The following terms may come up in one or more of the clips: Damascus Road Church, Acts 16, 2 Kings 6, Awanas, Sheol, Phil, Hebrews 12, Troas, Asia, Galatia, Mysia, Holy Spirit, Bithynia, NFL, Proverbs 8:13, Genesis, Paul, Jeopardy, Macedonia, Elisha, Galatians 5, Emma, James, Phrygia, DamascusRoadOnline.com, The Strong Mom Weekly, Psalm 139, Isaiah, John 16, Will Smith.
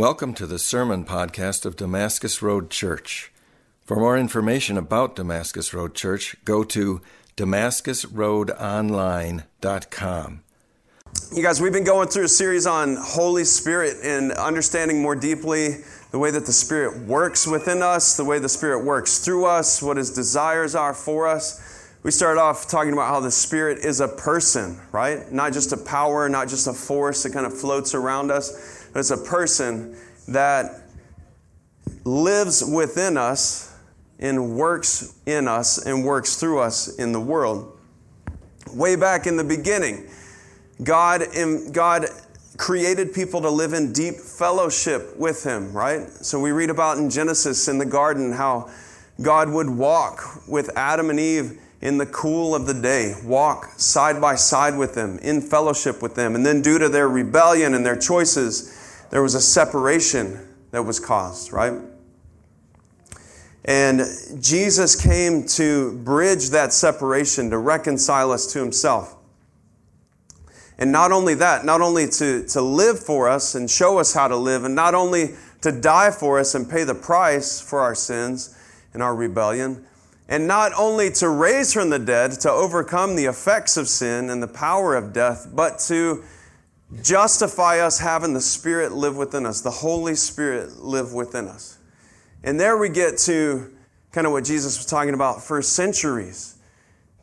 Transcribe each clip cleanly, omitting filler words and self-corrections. Welcome to the Sermon Podcast of Damascus Road Church. For more information about Damascus Road Church, go to DamascusRoadOnline.com. You guys, we've been going through a series on Holy Spirit and understanding more deeply the way that the Spirit works within us, the way the Spirit works through us, what His desires are for us. We started off talking about how the Spirit is a person, right? Not just a power, not just a force that kind of floats around us, but it's a person that lives within us and works in us and works through us in the world. Way back in the beginning, God created people to live in deep fellowship with Him, right? So we read about in Genesis in the garden how God would walk with Adam and Eve in the cool of the day, walk side by side with them, in fellowship with them. And then due to their rebellion and their choices, there was a separation that was caused, right? And Jesus came to bridge that separation, to reconcile us to Himself. And not only that, not only to live for us and show us how to live, and not only to die for us and pay the price for our sins and our rebellion, and not only to raise from the dead, to overcome the effects of sin and the power of death, but to justify us having the Spirit live within us, the Holy Spirit live within us. And there we get to kind of what Jesus was talking about for centuries.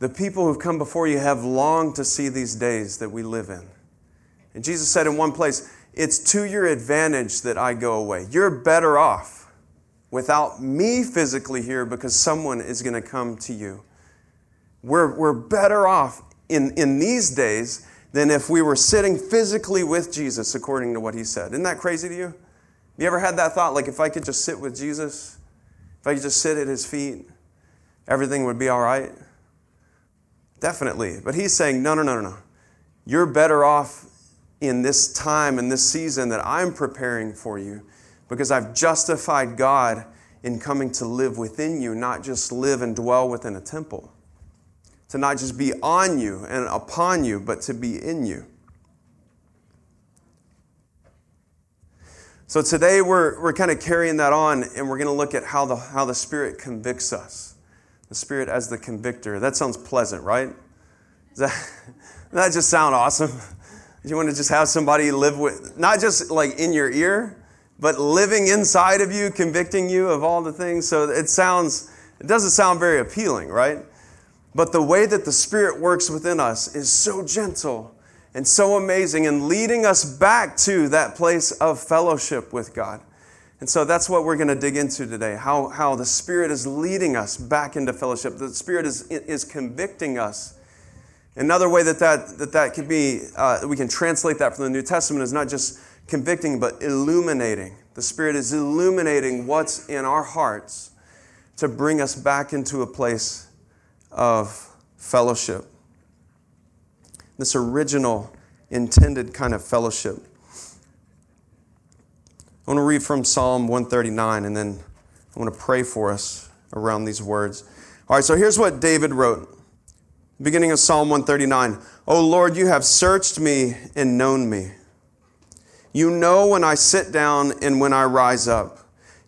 The people who've come before you have longed to see these days that we live in. And Jesus said in one place, it's to your advantage that I go away. You're better off without me physically here, because someone is going to come to you. We're better off in these days than if we were sitting physically with Jesus, according to what He said. Isn't that crazy to you? You ever had that thought, like, if I could just sit with Jesus, if I could just sit at His feet, everything would be all right? Definitely. But He's saying, no. You're better off in this time, in this season that I'm preparing for you, because I've justified God in coming to live within you, not just live and dwell within a temple. To not just be on you and upon you, but to be in you. So today we're kind of carrying that on, and we're going to look at how the Spirit convicts us. The Spirit as the convictor. That sounds pleasant, right? Does that just sound awesome? You want to just have somebody live with, not just like in your ear, but living inside of you, convicting you of all the things. So it doesn't sound very appealing, right? But the way that the Spirit works within us is so gentle and so amazing, and leading us back to that place of fellowship with God. And so that's what we're going to dig into today, how the Spirit is leading us back into fellowship. The Spirit is convicting us. Another way that could be, we can translate that from the New Testament, is not just convicting, but illuminating. The Spirit is illuminating what's in our hearts to bring us back into a place of fellowship. This original, intended kind of fellowship. I want to read from Psalm 139, and then I want to pray for us around these words. All right, so here's what David wrote. Beginning of Psalm 139. O Lord, you have searched me and known me. You know when I sit down and when I rise up.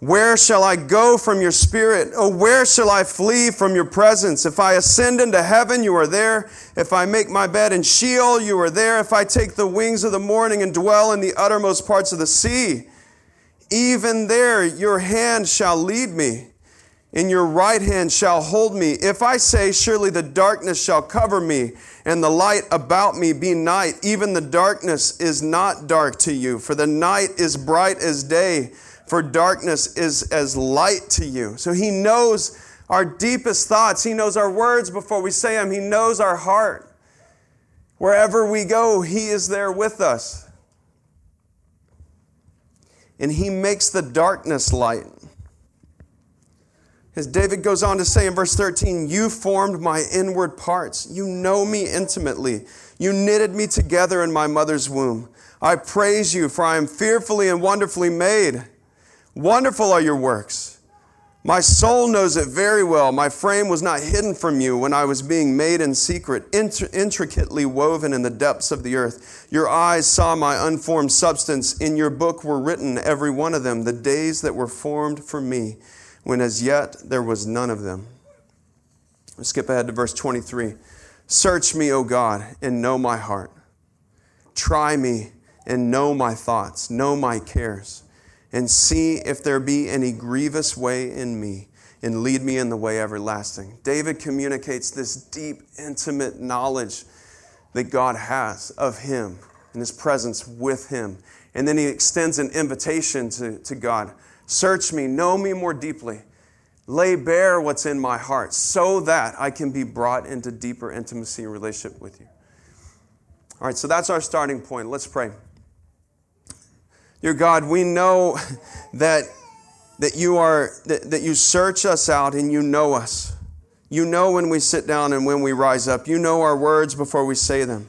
Where shall I go from your Spirit? Oh, where shall I flee from your presence? If I ascend into heaven, you are there. If I make my bed in Sheol, you are there. If I take the wings of the morning and dwell in the uttermost parts of the sea, even there your hand shall lead me, and your right hand shall hold me. If I say, surely the darkness shall cover me, and the light about me be night, even the darkness is not dark to you, for the night is bright as day. For darkness is as light to you. So He knows our deepest thoughts. He knows our words before we say them. He knows our heart. Wherever we go, He is there with us. And He makes the darkness light. Because David goes on to say in verse 13, you formed my inward parts. You know me intimately. You knitted me together in my mother's womb. I praise you, for I am fearfully and wonderfully made. Wonderful are your works. My soul knows it very well. My frame was not hidden from you when I was being made in secret, intricately woven in the depths of the earth. Your eyes saw my unformed substance. In your book were written, every one of them, the days that were formed for me, when as yet there was none of them. Let's skip ahead to verse 23. Search me, O God, and know my heart. Try me and know my thoughts, know my cares, and see if there be any grievous way in me, and lead me in the way everlasting. David communicates this deep, intimate knowledge that God has of him and his presence with him. And then he extends an invitation to God. Search me, know me more deeply. Lay bare what's in my heart so that I can be brought into deeper intimacy and relationship with you. All right, so that's our starting point. Let's pray. Dear God, we know that you search us out and you know us. You know when we sit down and when we rise up. You know our words before we say them.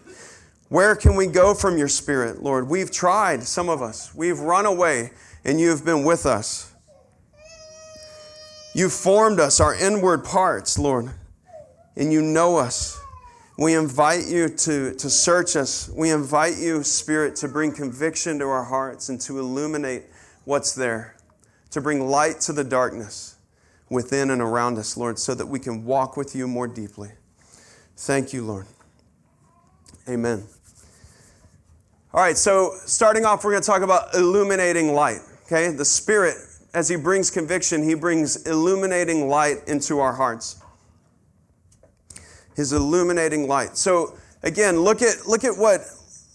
Where can we go from your Spirit, Lord? We've tried, some of us. We've run away, and you've been with us. You formed us, our inward parts, Lord, and you know us. We invite you to search us. We invite you, Spirit, to bring conviction to our hearts and to illuminate what's there, to bring light to the darkness within and around us, Lord, so that we can walk with you more deeply. Thank you, Lord. Amen. All right, so starting off, we're going to talk about illuminating light, okay? The Spirit, as he brings conviction, he brings illuminating light into our hearts. His illuminating light. So again, let's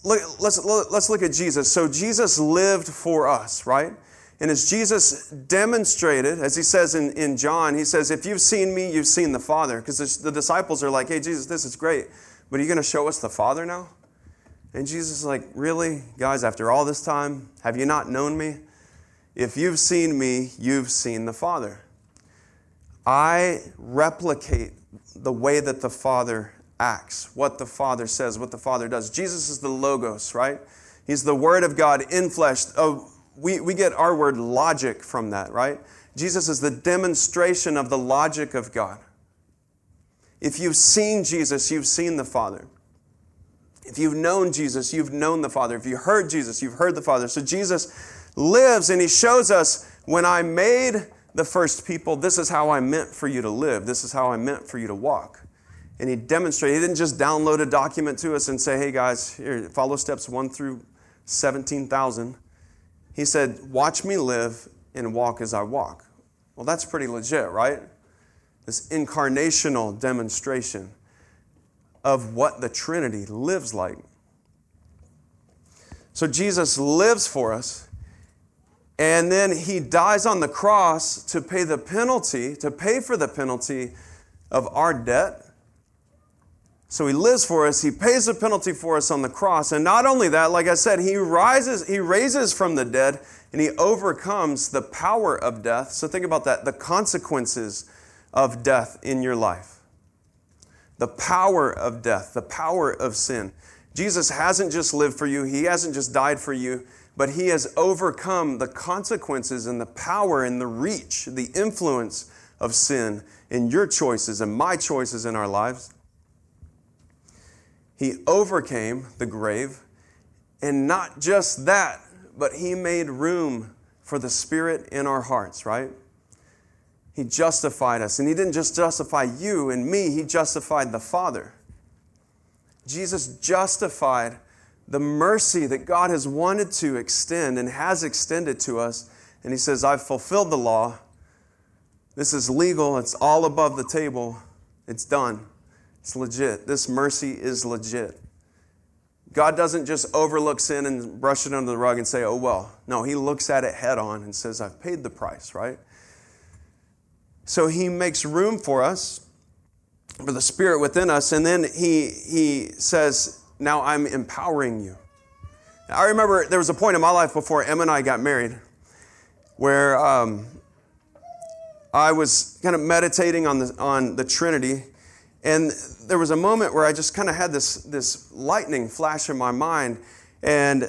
look at Jesus. So Jesus lived for us, right? And as Jesus demonstrated, as he says in John, he says, if you've seen me, you've seen the Father. Because the disciples are like, hey, Jesus, this is great, but are you going to show us the Father now? And Jesus is like, really? Guys, after all this time, have you not known me? If you've seen me, you've seen the Father. I replicate the way that the Father acts, what the Father says, what the Father does. Jesus is the Logos, right? He's the Word of God in flesh. Oh, we get our word logic from that, right? Jesus is the demonstration of the logic of God. If you've seen Jesus, you've seen the Father. If you've known Jesus, you've known the Father. If you heard Jesus, you've heard the Father. So Jesus lives and he shows us, when I made the first people, this is how I meant for you to live. This is how I meant for you to walk. And he demonstrated. He didn't just download a document to us and say, hey guys, here, follow steps 1 through 17,000. He said, watch me live and walk as I walk. Well, that's pretty legit, right? This incarnational demonstration of what the Trinity lives like. So Jesus lives for us, and then he dies on the cross to pay the penalty, to pay for the penalty of our debt. So he lives for us, he pays the penalty for us on the cross, and not only that, like I said, he raises from the dead, and he overcomes the power of death. So think about that, the consequences of death in your life. The power of death, the power of sin. Jesus hasn't just lived for you, he hasn't just died for you, but he has overcome the consequences and the power and the reach, the influence of sin in your choices and my choices in our lives. He overcame the grave, and not just that, but he made room for the Spirit in our hearts, right? He justified us. And he didn't just justify you and me. He justified the Father. Jesus justified the mercy that God has wanted to extend and has extended to us. And he says, I've fulfilled the law. This is legal. It's all above the table. It's done. It's legit. This mercy is legit. God doesn't just overlook sin and brush it under the rug and say, oh, well. No, he looks at it head on and says, I've paid the price, right? So he makes room for us, for the Spirit within us, and then he says, now I'm empowering you. Now, I remember there was a point in my life before Emma and I got married where I was kind of meditating on the Trinity, and there was a moment where I just kind of had this lightning flash in my mind, and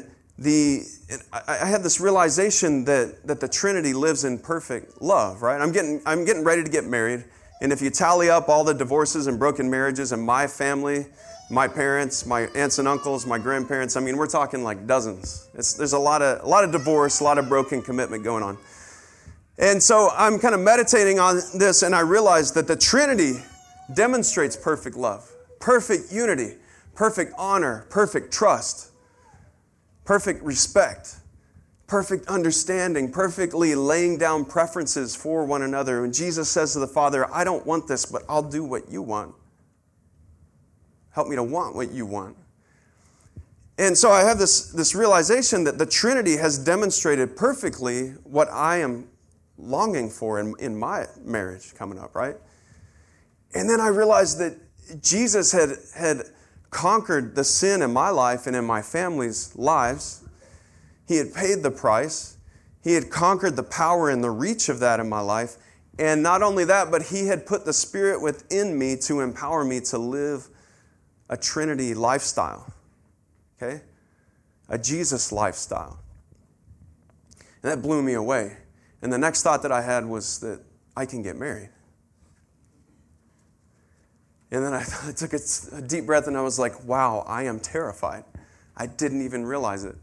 I had this realization that the Trinity lives in perfect love, right? I'm getting ready to get married, and if you tally up all the divorces and broken marriages in my family, my parents, my aunts and uncles, my grandparents, I mean, we're talking like dozens. There's a lot of divorce, a lot of broken commitment going on. And so I'm kind of meditating on this, and I realized that the Trinity demonstrates perfect love, perfect unity, perfect honor, perfect trust, perfect respect, perfect understanding, perfectly laying down preferences for one another. And Jesus says to the Father, I don't want this, but I'll do what you want. Help me to want what you want. And so I have this realization that the Trinity has demonstrated perfectly what I am longing for in my marriage coming up, right? And then I realized that Jesus had conquered the sin in my life and in my family's lives. He had paid the price. He had conquered the power and the reach of that in my life. And not only that, but He had put the Spirit within me to empower me to live a Trinity lifestyle, okay? A Jesus lifestyle. And that blew me away. And the next thought that I had was that I can get married. And then I took a deep breath and I was like, wow, I am terrified. I didn't even realize it.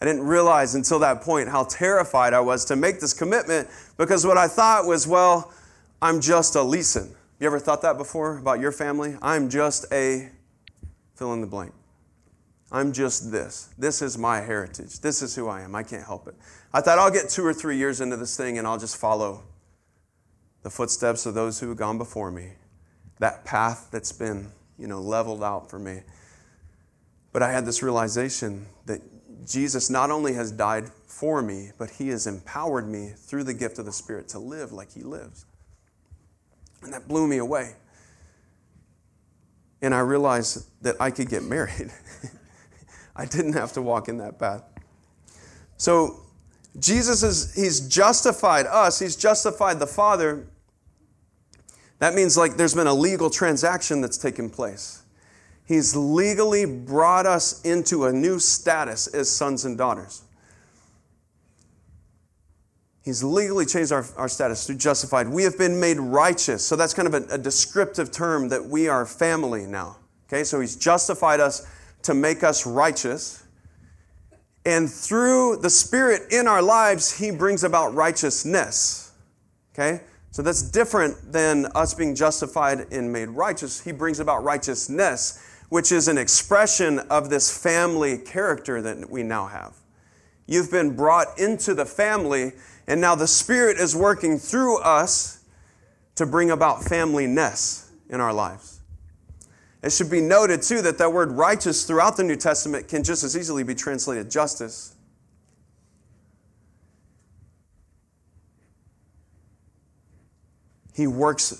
I didn't realize until that point how terrified I was to make this commitment, because what I thought was, well, I'm just a leeson. You ever thought that before about your family? I'm just a fill in the blank. I'm just this. This is my heritage. This is who I am. I can't help it. I thought I'll get 2 or 3 years into this thing and I'll just follow the footsteps of those who have gone before me. That path that's been, leveled out for me. But I had this realization that Jesus not only has died for me, but He has empowered me through the gift of the Spirit to live like He lives. And that blew me away. And I realized that I could get married. I didn't have to walk in that path. So Jesus He's justified us. He's justified the Father. That means like there's been a legal transaction that's taken place. He's legally brought us into a new status as sons and daughters. He's legally changed our status through justified. We have been made righteous. So that's kind of a descriptive term that we are family now. Okay, so He's justified us to make us righteous. And through the Spirit in our lives, He brings about righteousness. Okay? So that's different than us being justified and made righteous. He brings about righteousness, which is an expression of this family character that we now have. You've been brought into the family, and now the Spirit is working through us to bring about family-ness in our lives. It should be noted, too, that that word righteous throughout the New Testament can just as easily be translated justice. He works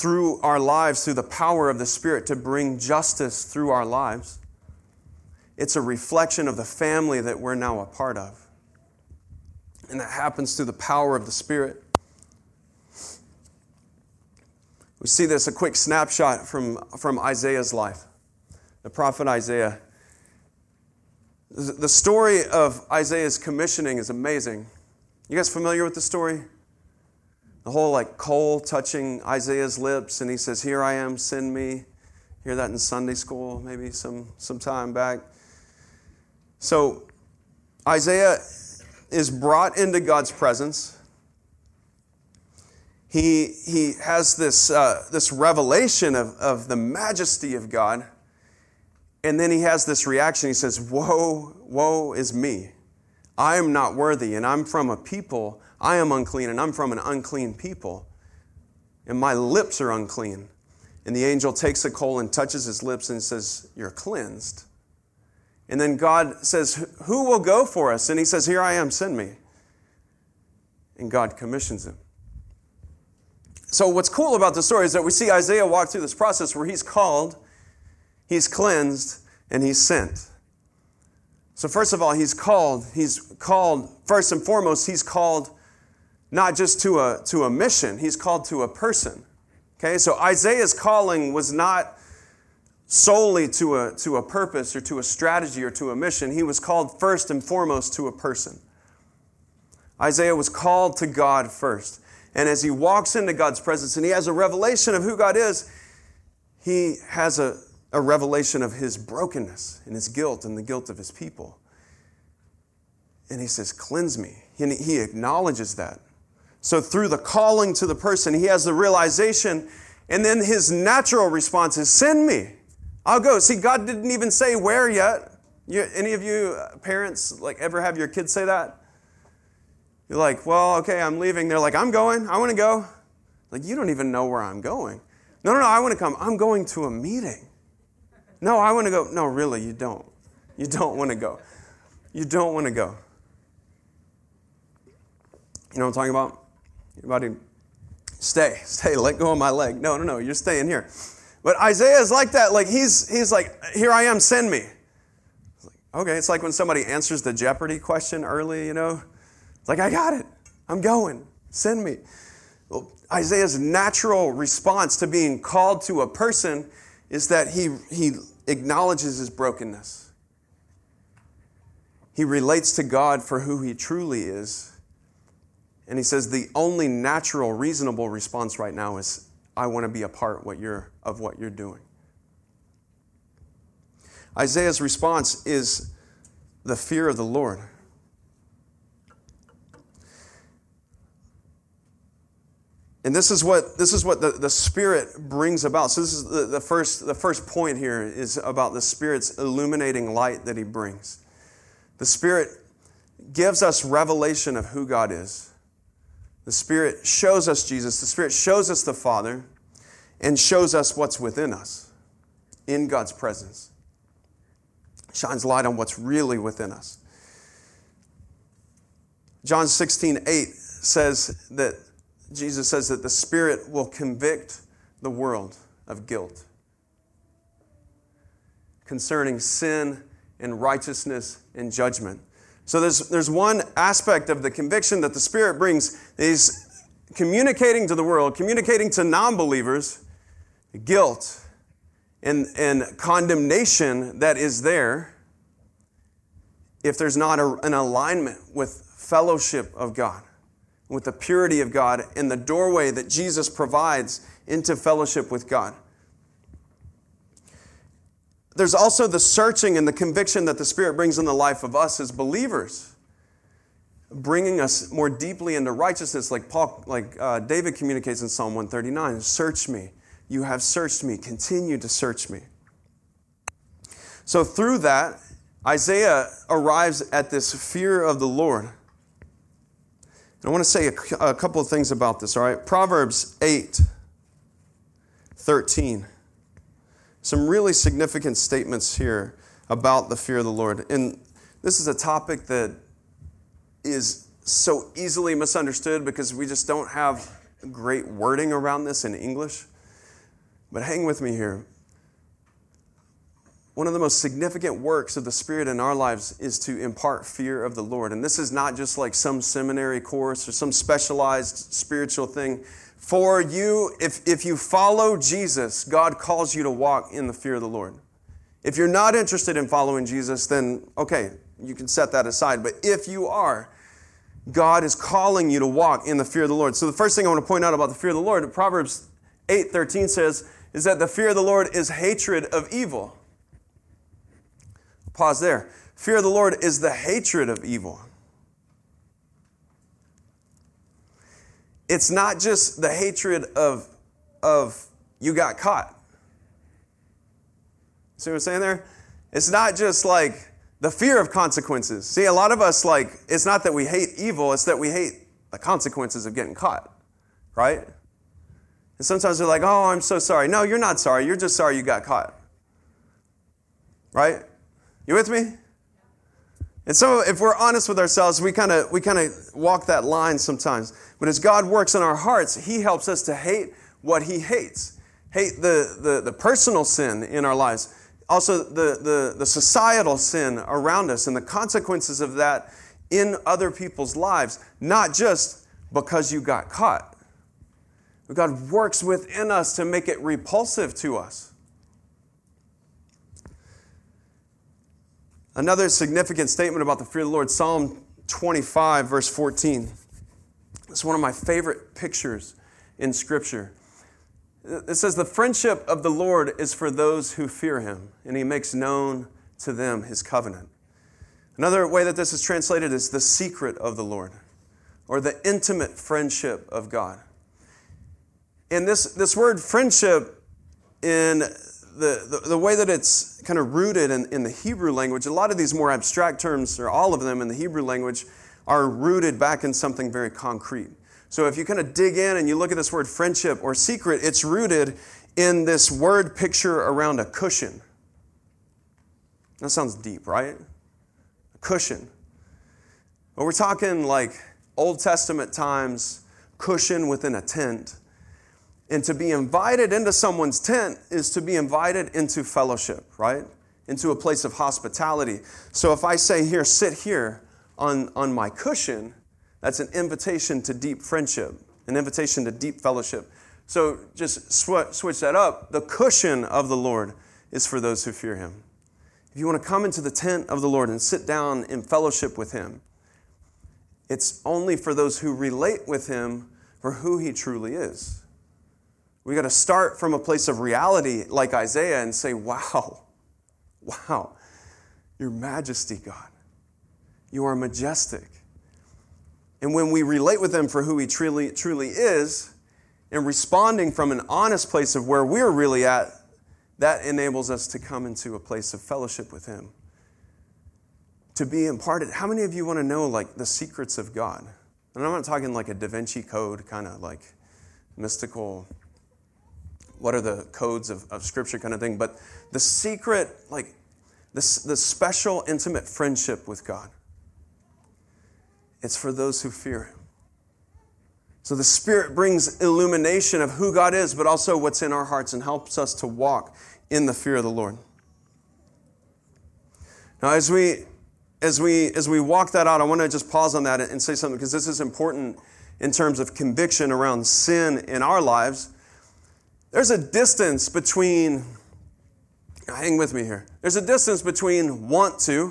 through our lives, through the power of the Spirit, to bring justice through our lives. It's a reflection of the family that we're now a part of. And that happens through the power of the Spirit. We see this, a quick snapshot from Isaiah's life. The prophet Isaiah. The story of Isaiah's commissioning is amazing. You guys familiar with the story? The whole coal touching Isaiah's lips, and he says, here I am, send me. Hear that in Sunday school maybe some time back. So Isaiah is brought into God's presence. He has this revelation of the majesty of God, and then he has this reaction. He says, woe is me. I am not worthy, and I'm from a people, I am unclean, and I'm from an unclean people, and my lips are unclean. And the angel takes the coal and touches his lips and says, you're cleansed. And then God says, who will go for us? And he says, here I am, send me. And God commissions him. So what's cool about the story is that we see Isaiah walk through this process where he's called, he's cleansed, and he's sent. So first of all, he's called. He's called, first and foremost, he's called not just to a mission. He's called to a person. Okay, so Isaiah's calling was not solely to a purpose or to a strategy or to a mission. He was called first and foremost to a person. Isaiah was called to God first. And as he walks into God's presence and he has a revelation of who God is, he has a revelation of his brokenness and his guilt and the guilt of his people. And he says, cleanse me. And he acknowledges that. So through the calling to the person, he has the realization. And then his natural response is, send me. I'll go. See, God didn't even say where yet. Any of you parents ever have your kids say that? You're like, well, okay, I'm leaving. They're like, I'm going. I want to go. Like, you don't even know where I'm going. No, I want to come. I'm going to a meeting. No, I want to go. No, really, you don't. You don't want to go. You don't want to go. You know what I'm talking about? Everybody, stay, let go of my leg. No, you're staying here. But Isaiah is like that. Like, he's like, here I am, send me. Okay, it's like when somebody answers the Jeopardy question early, It's like, I got it. I'm going. Send me. Well, Isaiah's natural response to being called to a person is that he acknowledges his brokenness. He relates to God for who he truly is. And he says the only natural, reasonable response right now is, I want to be a part of what you're doing. Isaiah's response is the fear of the Lord. And this is what the Spirit brings about. So this is the first point here is about the Spirit's illuminating light that he brings. The Spirit gives us revelation of who God is. The Spirit shows us Jesus. The Spirit shows us the Father and shows us what's within us in God's presence. Shines light on what's really within us. John 16:8 says that Jesus says that the Spirit will convict the world of guilt concerning sin and righteousness and judgment. So there's one aspect of the conviction that the Spirit brings. He's communicating to the world, communicating to non-believers, guilt and condemnation that is there if there's not an alignment with fellowship of God, with the purity of God and the doorway that Jesus provides into fellowship with God. There's also the searching and the conviction that the Spirit brings in the life of us as believers, bringing us more deeply into righteousness, like David communicates in Psalm 139, search me, you have searched me, continue to search me. So through that, Isaiah arrives at this fear of the Lord. I want to say a couple of things about this, all right? Proverbs 8:13. Some really significant statements here about the fear of the Lord. And this is a topic that is so easily misunderstood because we just don't have great wording around this in English. But hang with me here. One of the most significant works of the Spirit in our lives is to impart fear of the Lord. And this is not just like some seminary course or some specialized spiritual thing. For you, if you follow Jesus, God calls you to walk in the fear of the Lord. If you're not interested in following Jesus, then, okay, you can set that aside. But if you are, God is calling you to walk in the fear of the Lord. So the first thing I want to point out about the fear of the Lord, Proverbs 8:13 says, is that the fear of the Lord is hatred of evil. Pause there. Fear of the Lord is the hatred of evil. It's not just the hatred of you got caught. See what I'm saying there? It's not just like the fear of consequences. See, a lot of us, it's not that we hate evil, it's that we hate the consequences of getting caught, right? And sometimes we're like, oh, I'm so sorry. No, you're not sorry. You're just sorry you got caught, right? You with me? And so if we're honest with ourselves, we kind of walk that line sometimes. But as God works in our hearts, he helps us to hate what he hates. Hate the personal sin in our lives. Also the societal sin around us and the consequences of that in other people's lives. Not just because you got caught. But God works within us to make it repulsive to us. Another significant statement about the fear of the Lord, Psalm 25, verse 14. It's one of my favorite pictures in Scripture. It says, the friendship of the Lord is for those who fear him, and he makes known to them his covenant. Another way that this is translated is the secret of the Lord, or the intimate friendship of God. And this word friendship, in the way that it's kind of rooted in the Hebrew language, a lot of these more abstract terms, or all of them in the Hebrew language, are rooted back in something very concrete. So if you kind of dig in and you look at this word friendship or secret, it's rooted in this word picture around a cushion. That sounds deep, right? A cushion. Well, we're talking like Old Testament times, cushion within a tent. And to be invited into someone's tent is to be invited into fellowship, right? Into a place of hospitality. So if I say, here, sit here on my cushion, that's an invitation to deep friendship, an invitation to deep fellowship. So just switch that up. The cushion of the Lord is for those who fear him. If you want to come into the tent of the Lord and sit down in fellowship with him, it's only for those who relate with him for who he truly is. We got to start from a place of reality like Isaiah and say, wow, your majesty, God. You are majestic. And when we relate with him for who he truly is, and responding from an honest place of where we're really at, that enables us to come into a place of fellowship with him. To be imparted. How many of you want to know, like, the secrets of God? And I'm not talking like a Da Vinci Code kind of like mystical, what are the codes of Scripture kind of thing, but the secret, like the special intimate friendship with God. It's for those who fear him. So the Spirit brings illumination of who God is, but also what's in our hearts and helps us to walk in the fear of the Lord. Now, as we walk that out, I want to just pause on that and say something, because this is important in terms of conviction around sin in our lives. There's a distance between, hang with me here, there's a distance between want to,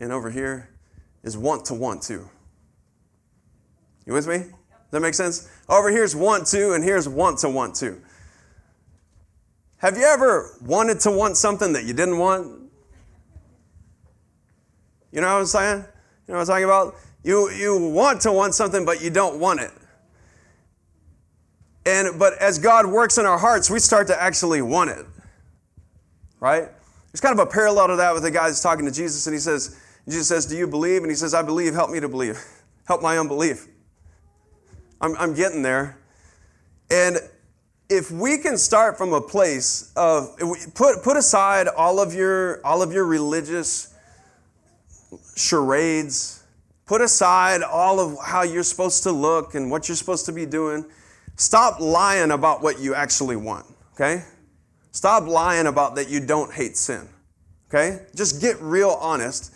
and over here is want to. You with me? Does that make sense? Over here's want to, and here's want to. Have you ever wanted to want something that you didn't want? You know what I'm saying? You know what I'm talking about? You want to want something, but you don't want it. But as God works in our hearts, we start to actually want it, right? There's kind of a parallel to that with the guy that's talking to Jesus, and Jesus says, do you believe? And he says, I believe, help me to believe. Help my unbelief. I'm getting there. And if we can start from a place of, put aside all of your religious charades, put aside all of how you're supposed to look and what you're supposed to be doing. Stop lying about what you actually want, okay? Stop lying about that you don't hate sin, okay? Just get real honest.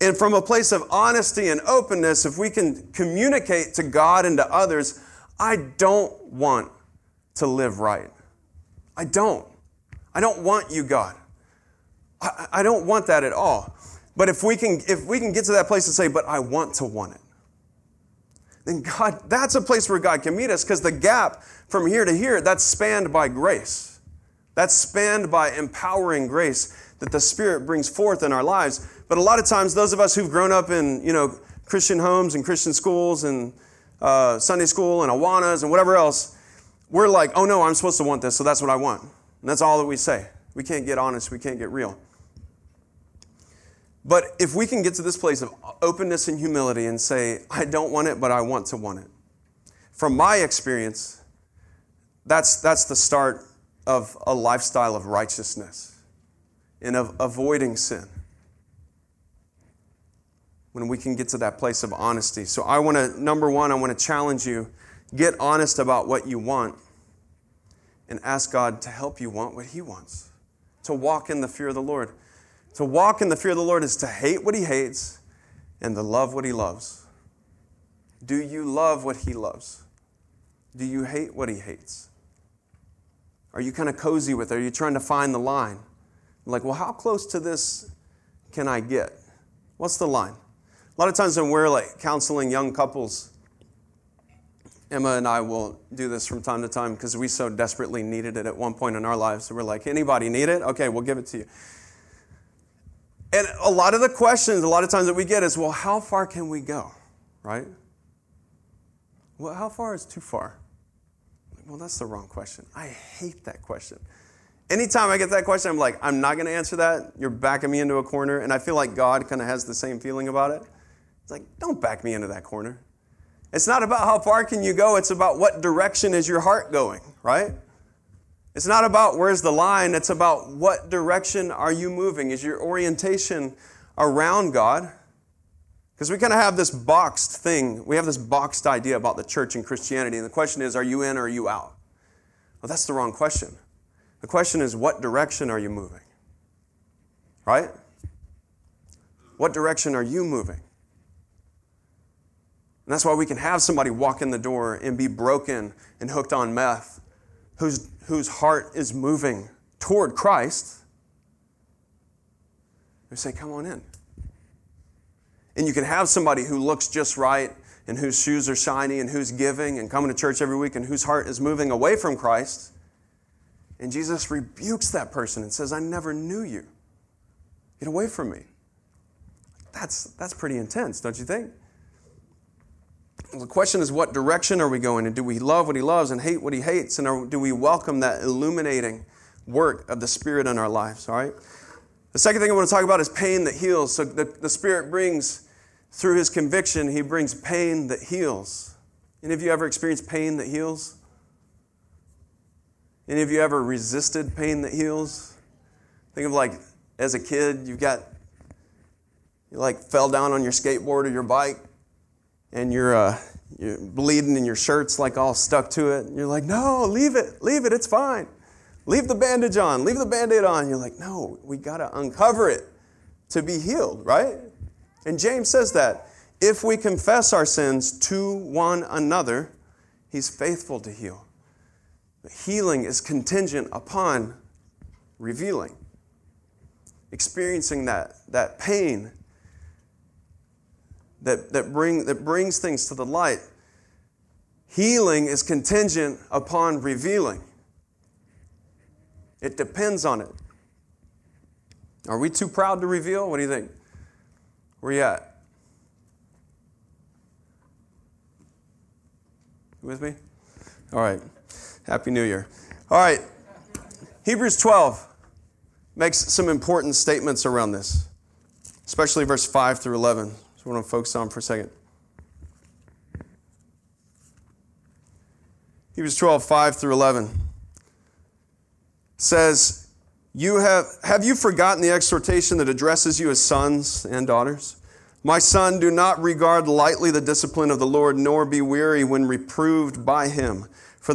And from a place of honesty and openness, if we can communicate to God and to others, I don't want to live right. I don't want you, God. I don't want that at all. But if we can get to that place and say, but I want it, then God, that's a place where God can meet us, because the gap from here to here, that's spanned by grace. That's spanned by empowering grace that the Spirit brings forth in our lives. But a lot of times, those of us who've grown up in, Christian homes and Christian schools and Sunday school and Awanas and whatever else, we're like, oh no, I'm supposed to want this, so that's what I want. And that's all that we say. We can't get honest. We can't get real. But if we can get to this place of openness and humility and say, I don't want it, but I want it. From my experience, that's the start of a lifestyle of righteousness and of avoiding sin. When we can get to that place of honesty. So number one, I want to challenge you, get honest about what you want and ask God to help you want what he wants, to walk in the fear of the Lord. To walk in the fear of the Lord is to hate what he hates and to love what he loves. Do you love what he loves? Do you hate what he hates? Are you kind of cozy with it? Are you trying to find the line? Like, well, how close to this can I get? What's the line? A lot of times when we're like counseling young couples, Emma and I will do this from time to time because we so desperately needed it at one point in our lives. So we're like, anybody need it? Okay, we'll give it to you. And a lot of the questions, a lot of times that we get is, well, how far can we go, right? Well, how far is too far? Well, that's the wrong question. I hate that question. Anytime I get that question, I'm like, I'm not going to answer that. You're backing me into a corner. And I feel like God kind of has the same feeling about it. It's like, don't back me into that corner. It's not about how far can you go. It's about what direction is your heart going, right? It's not about where's the line. It's about what direction are you moving? Is your orientation around God? Because we kind of have this boxed thing. We have this boxed idea about the church and Christianity. And the question is, are you in or are you out? Well, that's the wrong question. The question is, what direction are you moving? Right? What direction are you moving? And that's why we can have somebody walk in the door and be broken and hooked on meth, whose heart is moving toward Christ. We say, come on in. And you can have somebody who looks just right and whose shoes are shiny and who's giving and coming to church every week and whose heart is moving away from Christ. And Jesus rebukes that person and says, I never knew you. Get away from me. That's pretty intense, don't you think? Well, the question is, what direction are we going? And do we love what he loves and hate what he hates? And do we welcome that illuminating work of the Spirit in our lives? All right. The second thing I want to talk about is pain that heals. So the Spirit brings, through his conviction, he brings pain that heals. Any of you ever experienced pain that heals? Any of you ever resisted pain that heals? Think of like, as a kid, you like fell down on your skateboard or your bike. And you're bleeding and your shirt's like all stuck to it. And you're like, no, leave it, it's fine. Leave the bandage on, leave the Band-Aid on. You're like, no, we got to uncover it to be healed, right? And James says that if we confess our sins to one another, he's faithful to heal. But healing is contingent upon revealing, experiencing that pain that brings things to the light. Healing is contingent upon revealing. It depends on it. Are we too proud to reveal? What do you think? Where you at? You with me? All right. Happy New Year. All right. Hebrews 12 makes some important statements around this, especially verse 5 through 11. I want to focus on for a second. Hebrews 12, 5 through 11 says, Have you forgotten the exhortation that addresses you as sons and daughters? My son, do not regard lightly the discipline of the Lord, nor be weary when reproved by him. For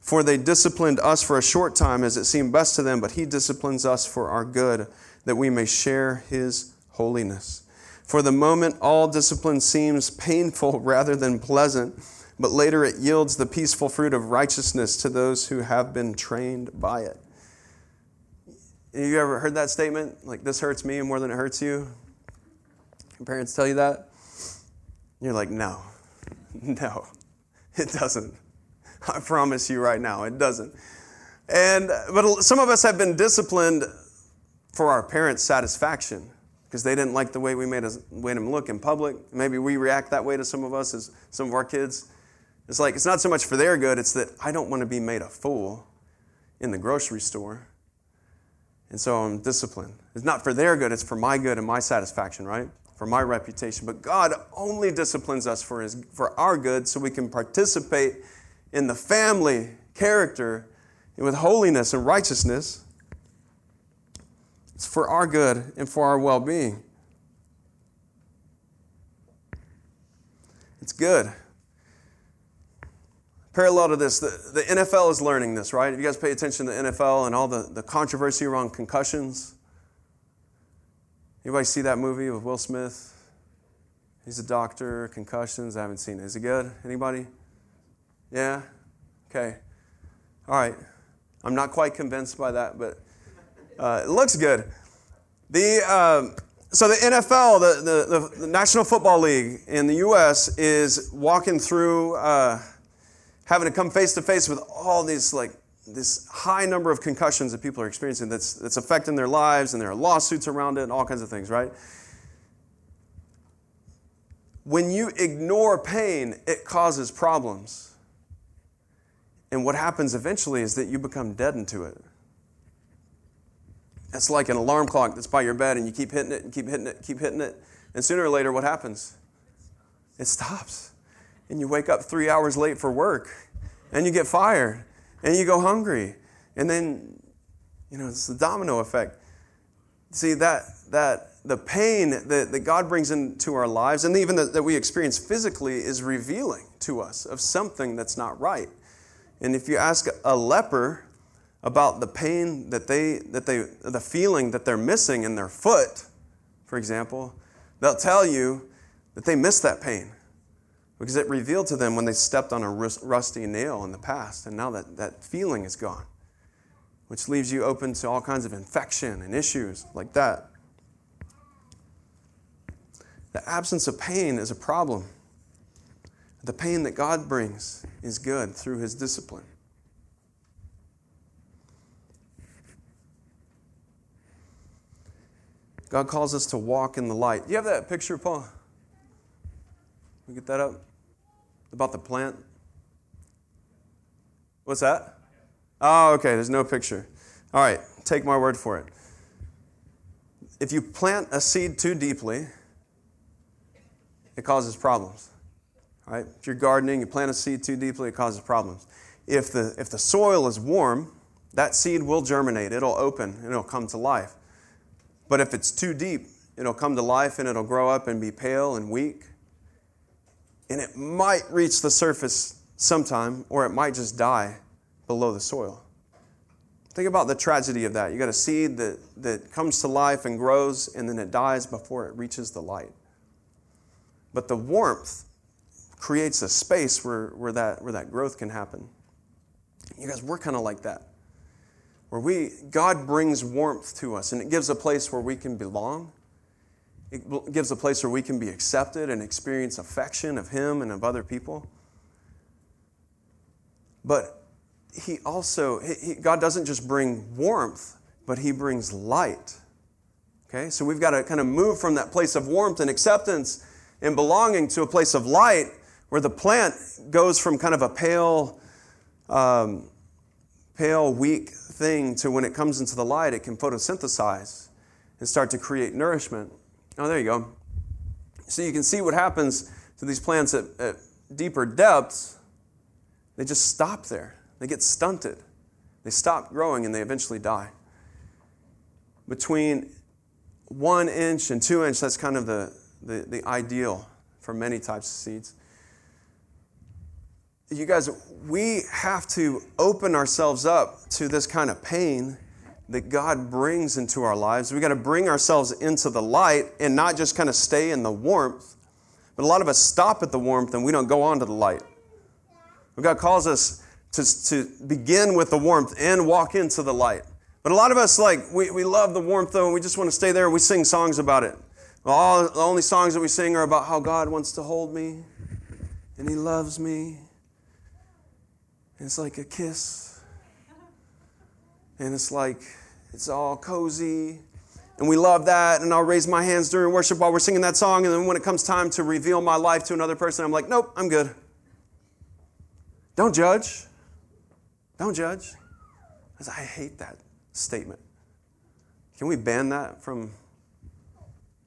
For they disciplined us for a short time as it seemed best to them, but he disciplines us for our good, that we may share his holiness. For the moment, all discipline seems painful rather than pleasant, but later it yields the peaceful fruit of righteousness to those who have been trained by it. Have you ever heard that statement? Like, this hurts me more than it hurts you? Your parents tell you that? You're like, no, it doesn't. I promise you right now, it doesn't. But some of us have been disciplined for our parents' satisfaction because they didn't like the way we made them look in public. Maybe we react that way to some of us as some of our kids. It's like, it's not so much for their good, it's that I don't want to be made a fool in the grocery store. And so I'm disciplined. It's not for their good, it's for my good and my satisfaction, right? for my reputation, but God only disciplines us for our good so we can participate in the family character and with holiness and righteousness. It's for our good and for our well-being. It's good. Parallel to this, the NFL is learning this, right? If you guys pay attention to the NFL and all the controversy around concussions. Anybody see that movie with Will Smith? He's a doctor, concussions. I haven't seen it. Is it good? Anybody? Yeah? Okay. All right. I'm not quite convinced by that, but it looks good. So the NFL, the National Football League in the U.S. is walking through... having to come face-to-face with all these, this high number of concussions that people are experiencing that's affecting their lives, and there are lawsuits around it and all kinds of things, right? When you ignore pain, it causes problems. And what happens eventually is that you become deadened to it. It's like an alarm clock that's by your bed, and you keep hitting it and keep hitting it and keep hitting it. And sooner or later, what happens? It stops. And you wake up 3 hours late for work, and you get fired, and you go hungry, and then, it's the domino effect. See, that the pain that God brings into our lives, and even that we experience physically, is revealing to us of something that's not right. And if you ask a leper about the pain the feeling that they're missing in their foot, for example, they'll tell you that they miss that pain. Because it revealed to them when they stepped on a rusty nail in the past, and now that feeling is gone, which leaves you open to all kinds of infection and issues like that. The absence of pain is a problem. The pain that God brings is good through His discipline. God calls us to walk in the light. Do you have that picture, Paul? We get that up? About the plant? What's that? Oh, okay, there's no picture. All right, take my word for it. If you plant a seed too deeply, it causes problems. All right? If you're gardening, you plant a seed too deeply, it causes problems. If the soil is warm, that seed will germinate. It'll open and it'll come to life. But if it's too deep, it'll come to life and it'll grow up and be pale and weak. And it might reach the surface sometime, or it might just die below the soil. Think about the tragedy of that. You got a seed that comes to life and grows, and then it dies before it reaches the light. But the warmth creates a space where that growth can happen. You guys, we're kind of like that. God brings warmth to us, and it gives a place where we can belong. It gives a place where we can be accepted and experience affection of Him and of other people. But He also, God doesn't just bring warmth, but He brings light. Okay, so we've got to kind of move from that place of warmth and acceptance and belonging to a place of light where the plant goes from kind of a pale, weak thing to when it comes into the light, it can photosynthesize and start to create nourishment. Oh, there you go. So you can see what happens to these plants at deeper depths. They just stop there. They get stunted. They stop growing and they eventually die. Between 1 inch and 2 inch, that's kind of the ideal for many types of seeds. You guys, we have to open ourselves up to this kind of pain that God brings into our lives. We've got to bring ourselves into the light and not just kind of stay in the warmth. But a lot of us stop at the warmth and we don't go on to the light. God calls us to begin with the warmth and walk into the light. But a lot of us, we love the warmth, though, and we just want to stay there. We sing songs about it. All the only songs that we sing are about how God wants to hold me and He loves me. And it's like a kiss. And it's like, it's all cozy. And we love that. And I'll raise my hands during worship while we're singing that song. And then when it comes time to reveal my life to another person, I'm like, nope, I'm good. Don't judge. Don't judge. Because I hate that statement. Can we ban that from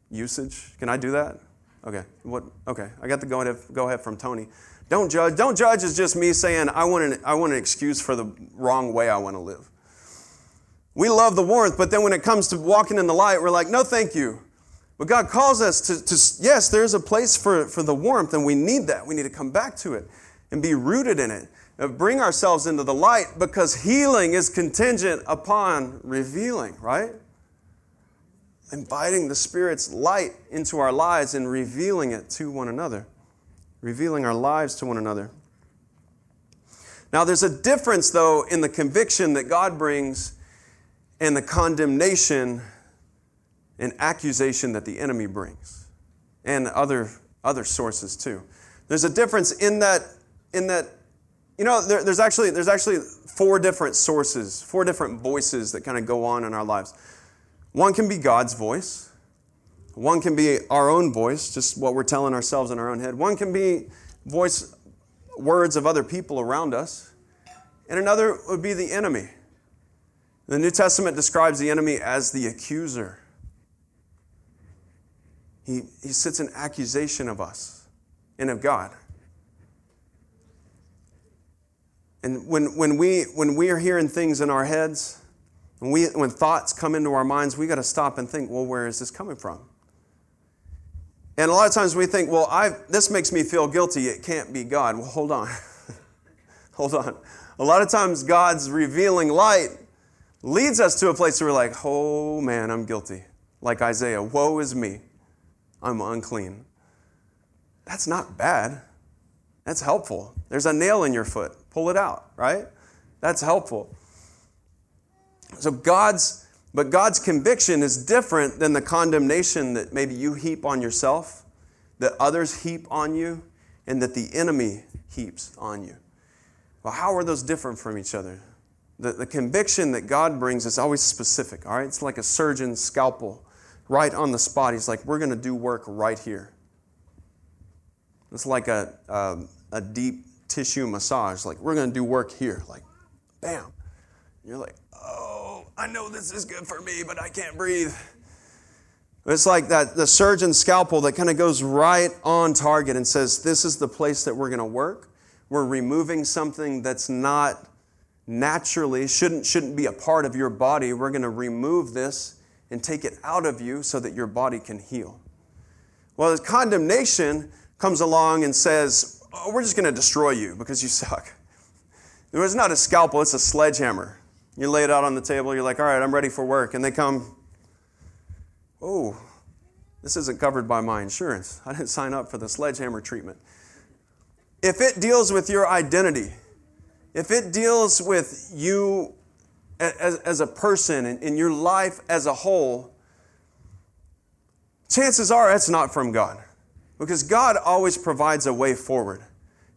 usage. Can I do that? Okay. What? Okay. I got the go ahead from Tony. Don't judge. Don't judge is just me saying I want an excuse for the wrong way I want to live. We love the warmth, but then when it comes to walking in the light, we're like, no, thank you. But God calls us to yes, there is a place for the warmth, and we need that. We need to come back to it and be rooted in it. Bring ourselves into the light because healing is contingent upon revealing, right? Inviting the Spirit's light into our lives and revealing it to one another. Revealing our lives to one another. Now, there's a difference, though, in the conviction that God brings and the condemnation and accusation that the enemy brings, and other sources, too. There's a difference in that you know, there's actually four different sources, four different voices that kind of go on in our lives. One can be God's voice. One can be our own voice, just what we're telling ourselves in our own head. One can be words of other people around us. And another would be the enemy. The New Testament describes the enemy as the accuser. He sits in accusation of us and of God. And when we are hearing things in our heads, when thoughts come into our minds, we got to stop and think, well, where is this coming from? And a lot of times we think, well, this makes me feel guilty. It can't be God. Well, hold on. Hold on. A lot of times God's revealing light leads us to a place where we're like, oh, man, I'm guilty. Like Isaiah, woe is me. I'm unclean. That's not bad. That's helpful. There's a nail in your foot. Pull it out, right? That's helpful. So God's conviction is different than the condemnation that maybe you heap on yourself, that others heap on you, and that the enemy heaps on you. Well, how are those different from each other? The conviction that God brings is always specific, all right? It's like a surgeon's scalpel right on the spot. He's like, we're going to do work right here. It's like a deep tissue massage. Like, we're going to do work here. Like, bam. You're like, oh, I know this is good for me, but I can't breathe. It's like that the surgeon's scalpel that kind of goes right on target and says, this is the place that we're going to work. We're removing something that's not naturally, shouldn't be a part of your body. We're going to remove this and take it out of you so that your body can heal. Well, the condemnation comes along and says, oh, we're just going to destroy you because you suck. It's not a scalpel, it's a sledgehammer. You lay it out on the table, you're like, all right, I'm ready for work. And they come, oh, this isn't covered by my insurance. I didn't sign up for the sledgehammer treatment. If it deals with your identity, if it deals with you as a person and in your life as a whole, chances are that's not from God. Because God always provides a way forward.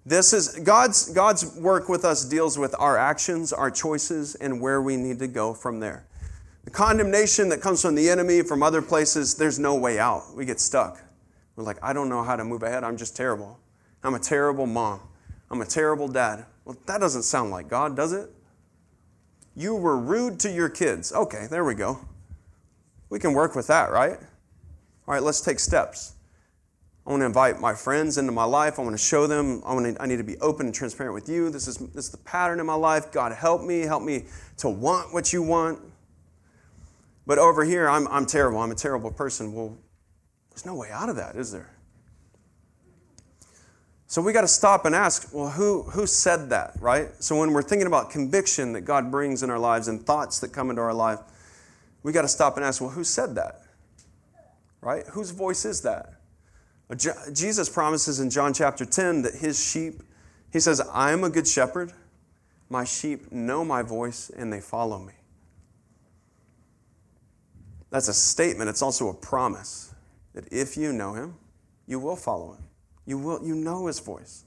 This is God's work with us deals with our actions, our choices, and where we need to go from there. The condemnation that comes from the enemy, from other places, there's no way out. We get stuck. We're like, I don't know how to move ahead. I'm just terrible. I'm a terrible mom. I'm a terrible dad. Well, that doesn't sound like God, does it? You were rude to your kids. Okay, there we go. We can work with that, right? All right, let's take steps. I want to invite my friends into my life. I want to show them. I need to be open and transparent with you. This is the pattern in my life. God, help me. Help me to want what you want. But over here, I'm terrible. I'm a terrible person. Well, there's no way out of that, is there? So we got to stop and ask, well, who said that, right? So when we're thinking about conviction that God brings in our lives and thoughts that come into our life, we got to stop and ask, well, who said that, right? Whose voice is that? Jesus promises in John chapter 10 that his sheep, he says, I am a good shepherd. My sheep know my voice and they follow me. That's a statement. It's also a promise that if you know him, you will follow him. You know his voice.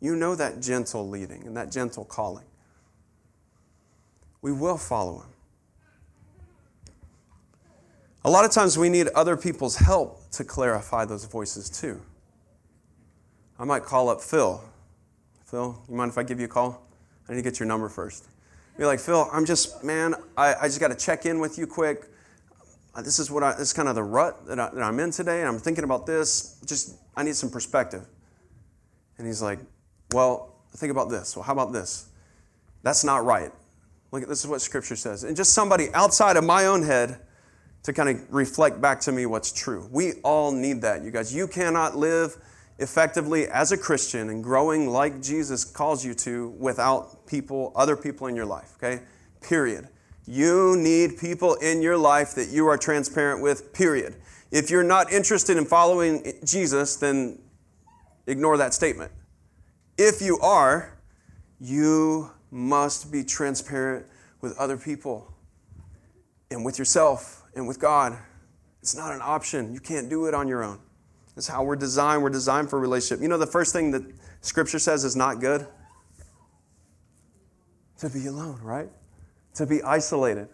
You know that gentle leading and that gentle calling. We will follow him. A lot of times we need other people's help to clarify those voices too. I might call up Phil. Phil, you mind if I give you a call? I need to get your number first. Be like, Phil, I just got to check in with you quick. this is what I, this is kind of the rut that I'm in today, and I'm thinking about this. Just, I need some perspective. And he's like, well, think about this. Well, how about this? That's not right. Look, this is what Scripture says. And just somebody outside of my own head to kind of reflect back to me what's true. We all need that, you guys. You cannot live effectively as a Christian and growing like Jesus calls you to without people, other people in your life, okay? Period. You need people in your life that you are transparent with, period. If you're not interested in following Jesus, then ignore that statement. If you are, you must be transparent with other people and with yourself and with God. It's not an option. You can't do it on your own. That's how we're designed. We're designed for a relationship. You know, the first thing that Scripture says is not good? To be alone, right? To be isolated.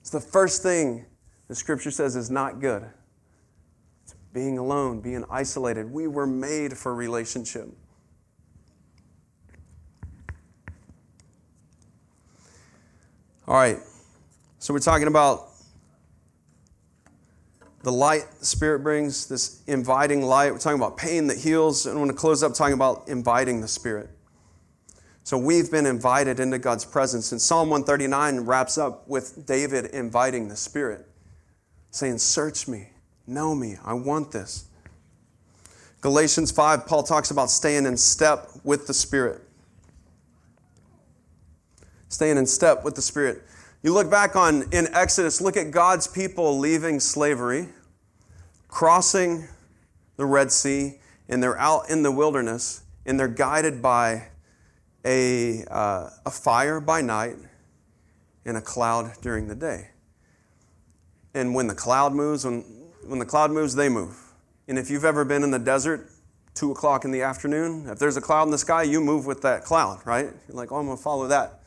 It's the first thing the Scripture says is not good. It's being alone, being isolated. We were made for relationship. All right. So we're talking about the light the Spirit brings, this inviting light. We're talking about pain that heals. And I want to close up talking about inviting the Spirit. So we've been invited into God's presence. And Psalm 139 wraps up with David inviting the Spirit, saying, search me, know me, I want this. Galatians 5, Paul talks about staying in step with the Spirit. Staying in step with the Spirit. You look back on, in Exodus, look at God's people leaving slavery, crossing the Red Sea, and they're out in the wilderness, and they're guided by a fire by night and a cloud during the day. And when the cloud moves, when the cloud moves, they move. And if you've ever been in the desert, 2 o'clock in the afternoon, if there's a cloud in the sky, you move with that cloud, right? You're like, oh, I'm going to follow that.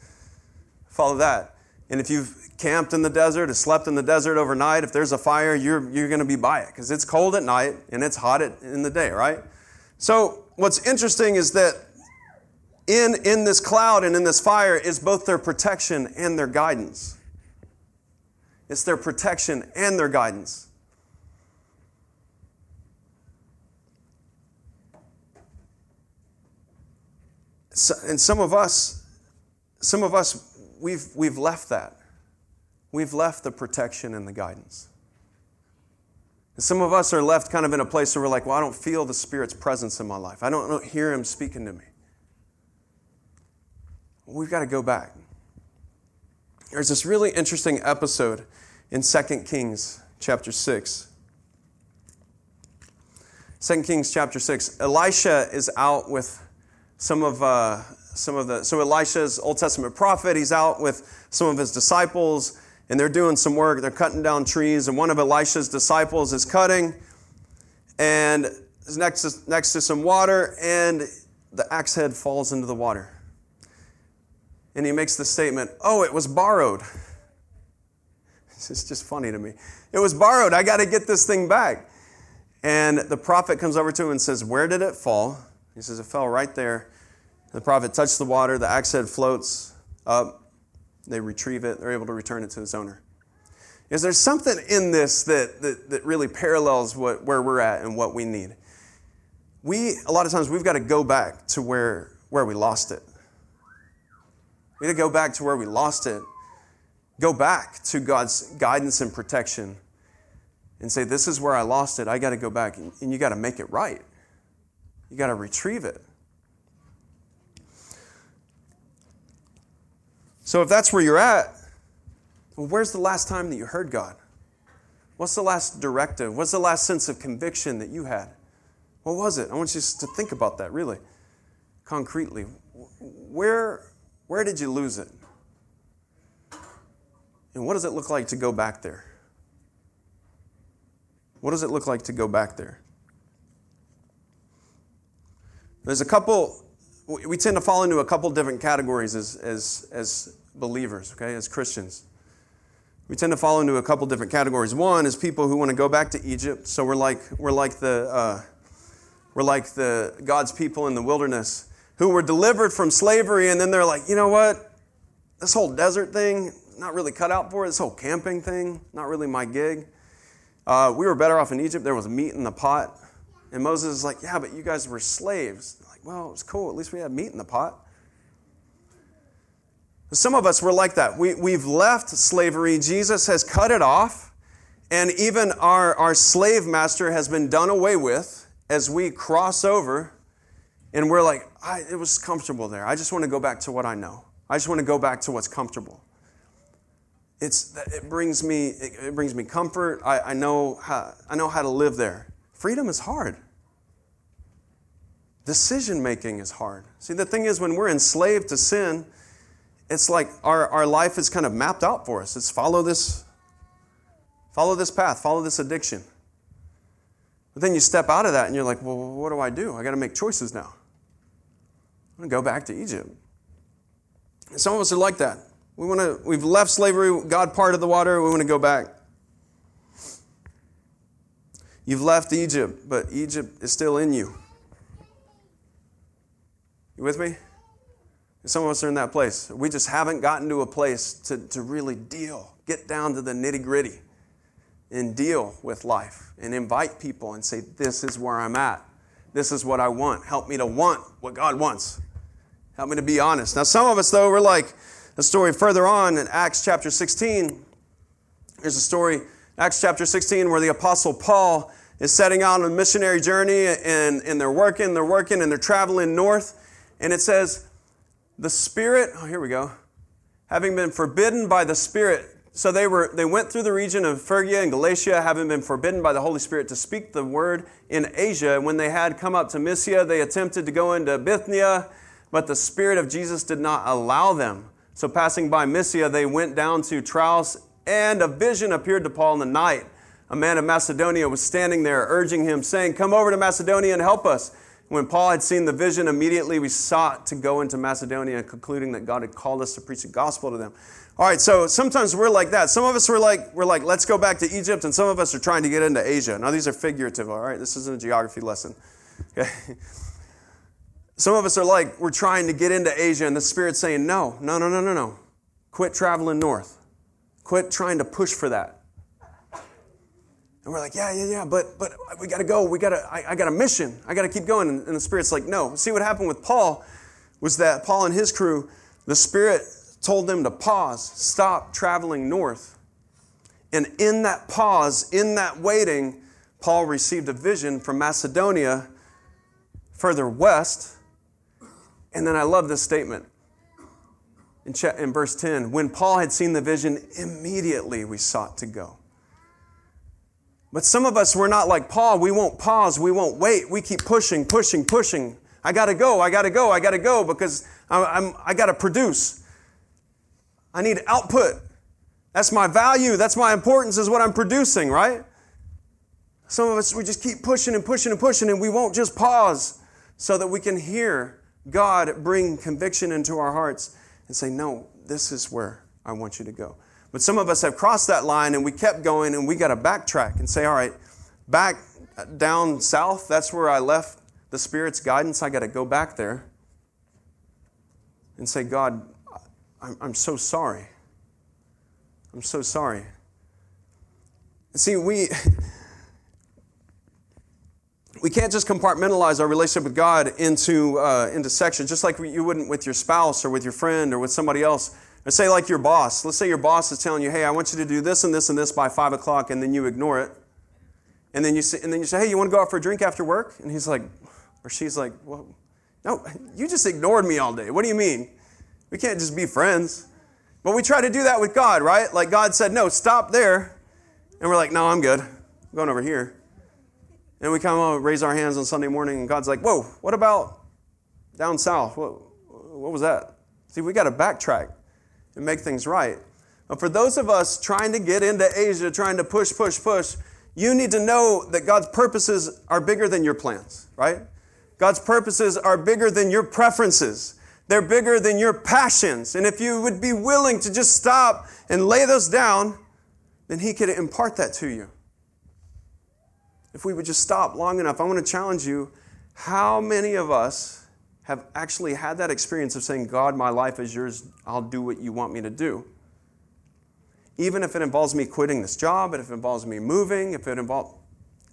Follow that. And if you've camped in the desert or slept in the desert overnight, if there's a fire, you're going to be by it because it's cold at night and it's hot in the day, right? So what's interesting is that in this cloud and in this fire is both their protection and their guidance. It's their protection and their guidance. So, and some of us, We've left that. We've left the protection and the guidance. And some of us are left kind of in a place where we're like, well, I don't feel the Spirit's presence in my life. I don't hear Him speaking to me. We've got to go back. There's this really interesting episode in 2 Kings chapter 6. 2 Kings chapter 6. Elisha is out with So Elisha's Old Testament prophet, he's out with some of his disciples, and they're doing some work. They're cutting down trees, and one of Elisha's disciples is cutting, and is next to some water, and the axe head falls into the water. And he makes the statement, oh, it was borrowed. It's just funny to me. It was borrowed. I got to get this thing back. And the prophet comes over to him and says, where did it fall? He says, it fell right there. The prophet touched the water. The axe head floats up. They retrieve it. They're able to return it to its owner. Is there something in this that really parallels where we're at and what we need? A lot of times, we've got to go back to where we lost it. We've got to go back to where we lost it. Go back to God's guidance and protection and say, this is where I lost it. I got to go back, and you got to make it right. You got to retrieve it. So if that's where you're at, well, where's the last time that you heard God? What's the last directive? What's the last sense of conviction that you had? What was it? I want you to think about that, really, concretely. Where did you lose it? And what does it look like to go back there? What does it look like to go back there? There's a couple. We tend to fall into a couple different categories as believers, okay, as Christians. We tend to fall into a couple different categories. One is people who want to go back to Egypt, so we're like the God's people in the wilderness who were delivered from slavery, and then they're like, you know what, this whole desert thing, not really cut out for it. This whole camping thing, not really my gig. We were better off in Egypt. There was meat in the pot. And Moses is like, yeah, but you guys were slaves. Like, well, it was cool. At least we had meat in the pot. Some of us were like that. We've left slavery. Jesus has cut it off. And even our slave master has been done away with as we cross over. And we're like, it was comfortable there. I just want to go back to what I know. I just want to go back to what's comfortable. It brings me comfort. I know how to live there. Freedom is hard. Decision making is hard. See, the thing is, when we're enslaved to sin, it's like our life is kind of mapped out for us. It's follow this path, follow this addiction. But then you step out of that and you're like, well, what do? I got to make choices now. I'm going to go back to Egypt. And some of us are like that. We've left slavery, God parted the water, we want to go back. You've left Egypt, but Egypt is still in you. You with me? And some of us are in that place. We just haven't gotten to a place to really deal, get down to the nitty-gritty and deal with life and invite people and say, this is where I'm at. This is what I want. Help me to want what God wants. Help me to be honest. Now, some of us, though, we're like a story further on in Acts chapter 16. There's a story, Acts chapter 16, where the Apostle Paul is setting out on a missionary journey, and they're working, and they're traveling north. And it says, the Spirit, having been forbidden by the Spirit. So they went through the region of Phrygia and Galatia, having been forbidden by the Holy Spirit to speak the word in Asia. And when they had come up to Mysia, they attempted to go into Bithynia, but the Spirit of Jesus did not allow them. So passing by Mysia, they went down to Troas, and a vision appeared to Paul in the night. A man of Macedonia was standing there, urging him, saying, come over to Macedonia and help us. When Paul had seen the vision, immediately we sought to go into Macedonia, concluding that God had called us to preach the gospel to them. All right, so sometimes we're like that. Some of us we're like, let's go back to Egypt, and some of us are trying to get into Asia. Now, these are figurative, all right? This isn't a geography lesson, okay? Some of us are like, we're trying to get into Asia, and the Spirit's saying, no. Quit traveling north. Quit trying to push for that. And we're like, yeah, but we got to go. I got a mission. I got to keep going. And the Spirit's like, no. See, what happened with Paul was that Paul and his crew, the Spirit told them to pause, stop traveling north. And in that pause, in that waiting, Paul received a vision from Macedonia further west. And then I love this statement in verse 10. When Paul had seen the vision, immediately we sought to go. But some of us, we're not like Paul. We won't pause. We won't wait. We keep pushing. I got to go because I got to produce. I need output. That's my value. That's my importance is what I'm producing, right? Some of us, we just keep pushing, and we won't just pause so that we can hear God bring conviction into our hearts and say, no, this is where I want you to go. But some of us have crossed that line, and we kept going, and we got to backtrack and say, all right, back down south, that's where I left the Spirit's guidance. I got to go back there and say, God, I'm so sorry. I'm so sorry. See, we can't just compartmentalize our relationship with God into sections, just like you wouldn't with your spouse or with your friend or with somebody else. Or say like your boss. Let's say your boss is telling you, hey, I want you to do this and this and this by 5 o'clock, and then you ignore it. And then you say, hey, you want to go out for a drink after work? And he's like, or she's like, well, no, you just ignored me all day. What do you mean? We can't just be friends. But we try to do that with God, right? Like God said, no, stop there. And we're like, no, I'm good. I'm going over here. And we come over, raise our hands on Sunday morning, and God's like, whoa, what about down south? What was that? See, we got to backtrack and make things right. But for those of us trying to get into Asia, trying to push, you need to know that God's purposes are bigger than your plans, right? God's purposes are bigger than your preferences. They're bigger than your passions. And if you would be willing to just stop and lay those down, then He could impart that to you. If we would just stop long enough, I want to challenge you, how many of us have actually had that experience of saying, God, my life is yours, I'll do what you want me to do? Even if it involves me quitting this job, if it involves me moving, if it involves...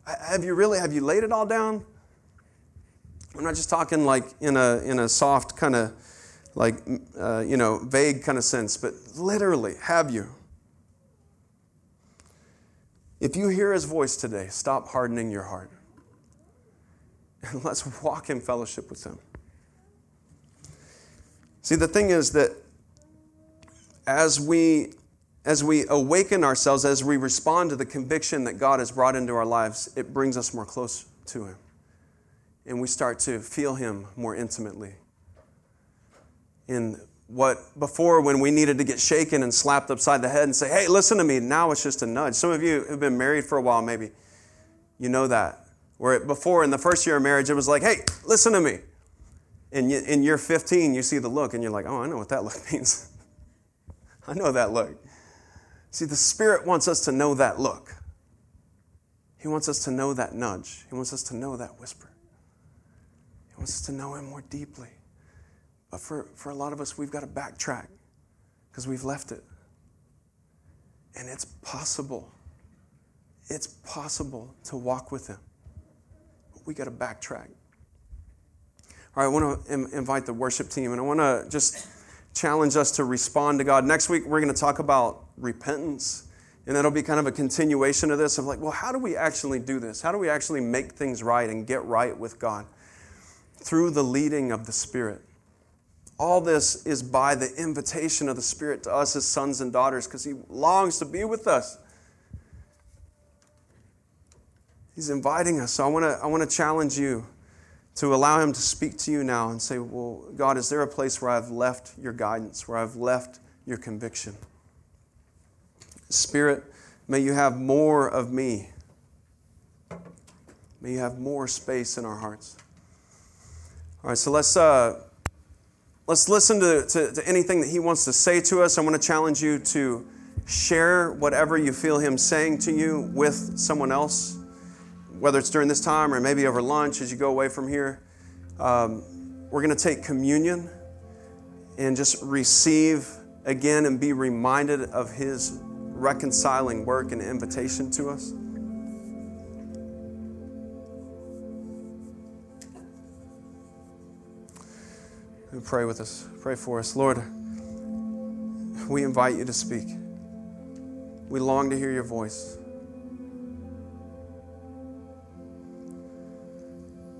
Have you laid it all down? I'm not just talking like in a soft kind of like, vague kind of sense, but literally, have you? If you hear his voice today, stop hardening your heart. And let's walk in fellowship with him. See, the thing is that as we awaken ourselves, as we respond to the conviction that God has brought into our lives, it brings us more close to him. And we start to feel him more intimately. And what before, when we needed to get shaken and slapped upside the head and say, hey, listen to me, now it's just a nudge. Some of you who've been married for a while, maybe, you know that. Where before, in the first year of marriage, it was like, hey, listen to me. And in year 15, you see the look, and you're like, oh, I know what that look means. I know that look. See, the Spirit wants us to know that look. He wants us to know that nudge. He wants us to know that whisper. He wants us to know him more deeply. But for a lot of us, we've got to backtrack because we've left it. And it's possible. It's possible to walk with him. But we got to backtrack. All right, I want to invite the worship team, and I want to just challenge us to respond to God. Next week, we're going to talk about repentance, and that'll be kind of a continuation of this, of like, well, how do we actually do this? How do we actually make things right and get right with God? Through the leading of the Spirit. All this is by the invitation of the Spirit to us as sons and daughters, because he longs to be with us. He's inviting us. So I want to challenge you to allow him to speak to you now and say, well, God, is there a place where I've left your guidance, where I've left your conviction? Spirit, may you have more of me. May you have more space in our hearts. All right, so let's listen to anything that he wants to say to us. I want to challenge you to share whatever you feel him saying to you with someone else, whether it's during this time or maybe over lunch as you go away from here. We're going to take communion and just receive again and be reminded of his reconciling work and invitation to us. And pray with us. Pray for us. Lord, we invite you to speak. We long to hear your voice.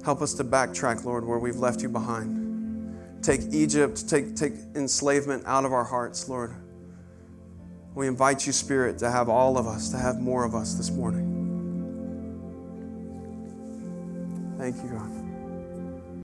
Help us to backtrack, Lord, where we've left you behind. Take Egypt, take enslavement out of our hearts, Lord. We invite you, Spirit, to have all of us, to have more of us this morning. Thank you, God.